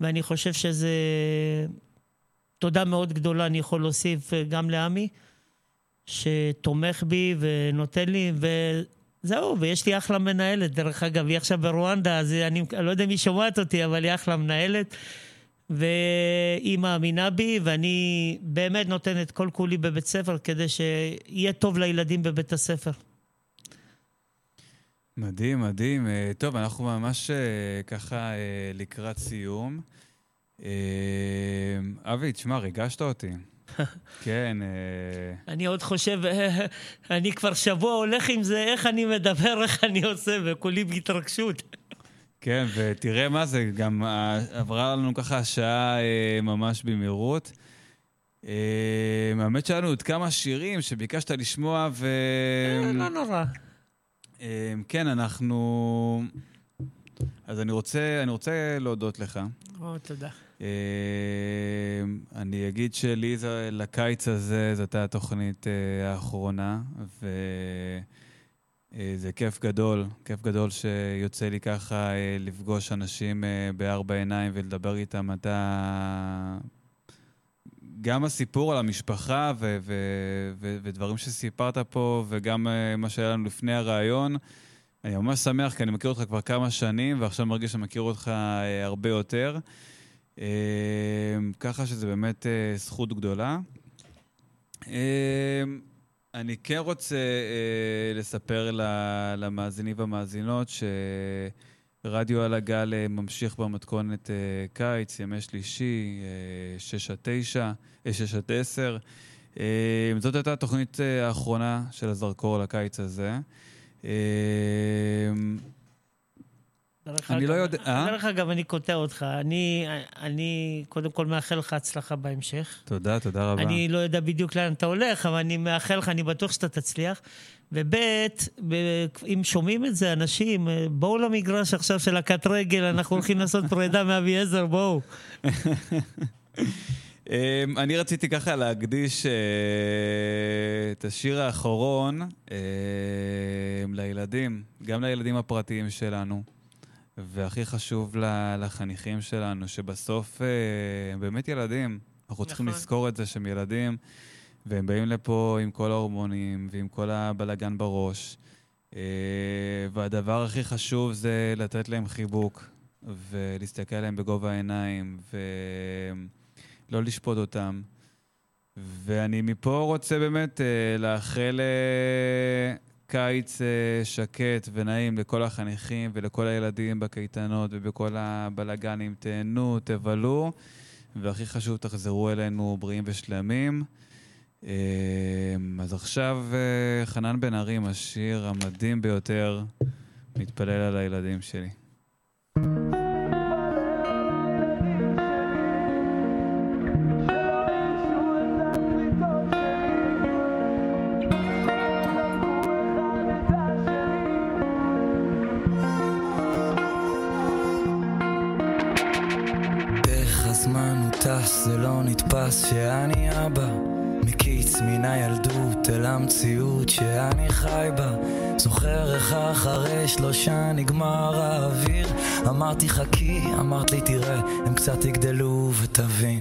ואני חושב שזה תודה מאוד גדולה, אני יכול להוסיף גם לעמי, שתומך בי ונותן לי, וזהו, ויש לי אחלה מנהלת, דרך אגב, היא עכשיו ברואנדה, אז אני לא יודע מי שומעת אותי, אבל היא אחלה מנהלת, והיא מאמינה בי, ואני באמת נותן את כל כולי בבית ספר, כדי שיהיה טוב לילדים בבית הספר. מדהים, מדהים. טוב, אנחנו ממש ככה לקראת סיום. אבי, תשמע, ריגשת אותי. כן. אני עוד חושב, אני כבר שבוע הולך עם זה, איך אני מדבר, איך אני עושה, וכולי בהתרגשות. כן, ותראה מה זה, גם עברה לנו ככה שעה ממש במהירות. האמת שלנו עוד כמה שירים שביקשת לשמוע ו... לא נורא. כן, אנחנו... אז אני רוצה להודות לך. תודה. אני אגיד שלי לקיץ הזה, זאת התוכנית האחרונה, ו... זה כיף גדול, כיף גדול שיוצא לי ככה לפגוש אנשים בארבע עיניים ולדבר איתם. אתה גם הסיפור על המשפחה ודברים שסיפרת פה וגם מה שהיה לנו לפני הרעיון, אני ממש שמח כי אני מכיר אותך כבר כמה שנים ועכשיו מרגיש שאני מכיר אותך הרבה יותר, ככה שזה באמת זכות גדולה. אני כן רוצה לספר למאזינים והמאזינות שרדיו על הגל ממשיך במתכונת קיץ, ימי שלישי, 6-10. זאת הייתה התוכנית האחרונה של הזרקור לקיץ הזה. אני לא יודע... דרך אגב, אני קוטע אותך. אני קודם כל מאחל לך הצלחה בהמשך. תודה, תודה רבה. אני לא יודע בדיוק לאן אתה הולך, אבל אני מאחל לך, אני בטוח שאתה תצליח. ובית, אם שומעים את זה, אנשים, בואו למגרש עכשיו של הקט רגל, אנחנו הולכים לעשות פרידה מאבי עזר, בואו. אני רציתי ככה להקדיש את השיר האחרון לילדים, גם לילדים הפרטיים שלנו. והכי חשוב לחניכים שלנו, שבסוף הם באמת ילדים. אנחנו צריכים לזכור את זה שהם ילדים, והם באים לפה עם כל ההורמונים, ועם כל הבלגן בראש. והדבר הכי חשוב זה לתת להם חיבוק, ולהסתכל עליהם בגובה העיניים, ולא לשפוט אותם. ואני מפה רוצה באמת לאחל... קיץ שקט ונעים לכל החניכים ולכל הילדים בקייטנות ובכל הבלגנים. תהנו, תבלו, והכי חשוב, תחזרו אלינו בריאים ושלמים. אז עכשיו חנן בן ארי, השיר המדהים ביותר, מתפלל על הילדים שלי. זה לא נתפס שאני אבא מקיץ מן הילדות אל המציאות שאני חי בה. זוכר איך אחרי 3 נגמר האוויר, אמרתי חכי, אמרת לי תראה, הם קצת יגדלו ותבין.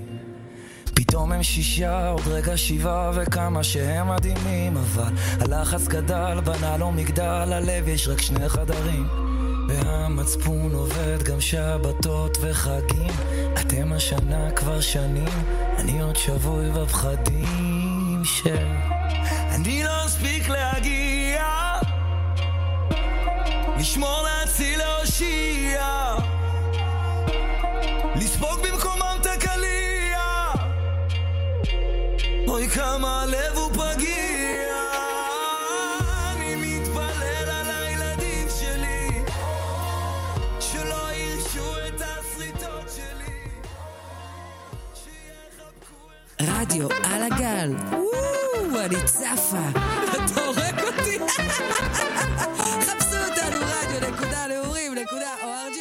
פתאום הם 6, עוד רגע 7 וכמה שהם מדהימים, אבל הלחץ גדל, בנה לו מגדל, הלב יש רק 2 חדרים, והמצפון עובד גם שבתות וחגים. אתם השנה כבר שנים, אני עוד שבוי בפחדים של אני לא אספיק להגיע, לשמור להציל להושיע, לספוג במקומם תקליע, אוי כמה הלב הוא פגיע. רדיו על הגל, אני צפה, אתה הורג אותי, חפשו אותנו רדיו.org.il